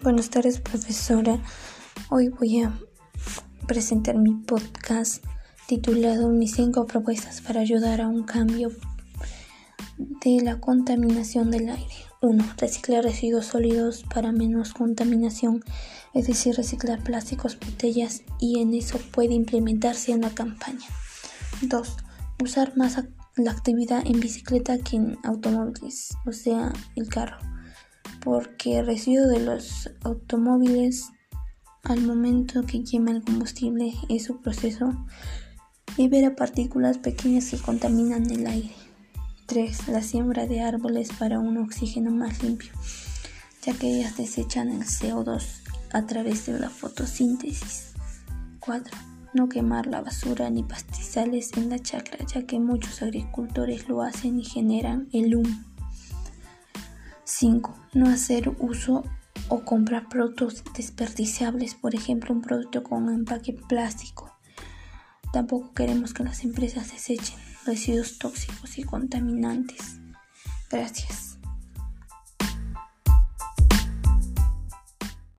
Buenas tardes, profesora. Hoy voy a presentar mi podcast titulado Mis 5 propuestas para ayudar a un cambio de la contaminación del aire. 1. Reciclar residuos sólidos para menos contaminación, es decir, reciclar plásticos, botellas, y en eso puede implementarse en la campaña. 2. Usar más la actividad en bicicleta que en automóviles, o sea, el carro, porque el residuo de los automóviles al momento que quema el combustible es su proceso libera partículas pequeñas que contaminan el aire. 3. La siembra de árboles para un oxígeno más limpio, ya que ellas desechan el CO2 a través de la fotosíntesis. 4. No quemar la basura ni pastizales en la chacra, ya que muchos agricultores lo hacen y generan el humo. 5. No hacer uso o comprar productos desperdiciables, por ejemplo, un producto con empaque plástico. Tampoco queremos que las empresas desechen residuos tóxicos y contaminantes. Gracias.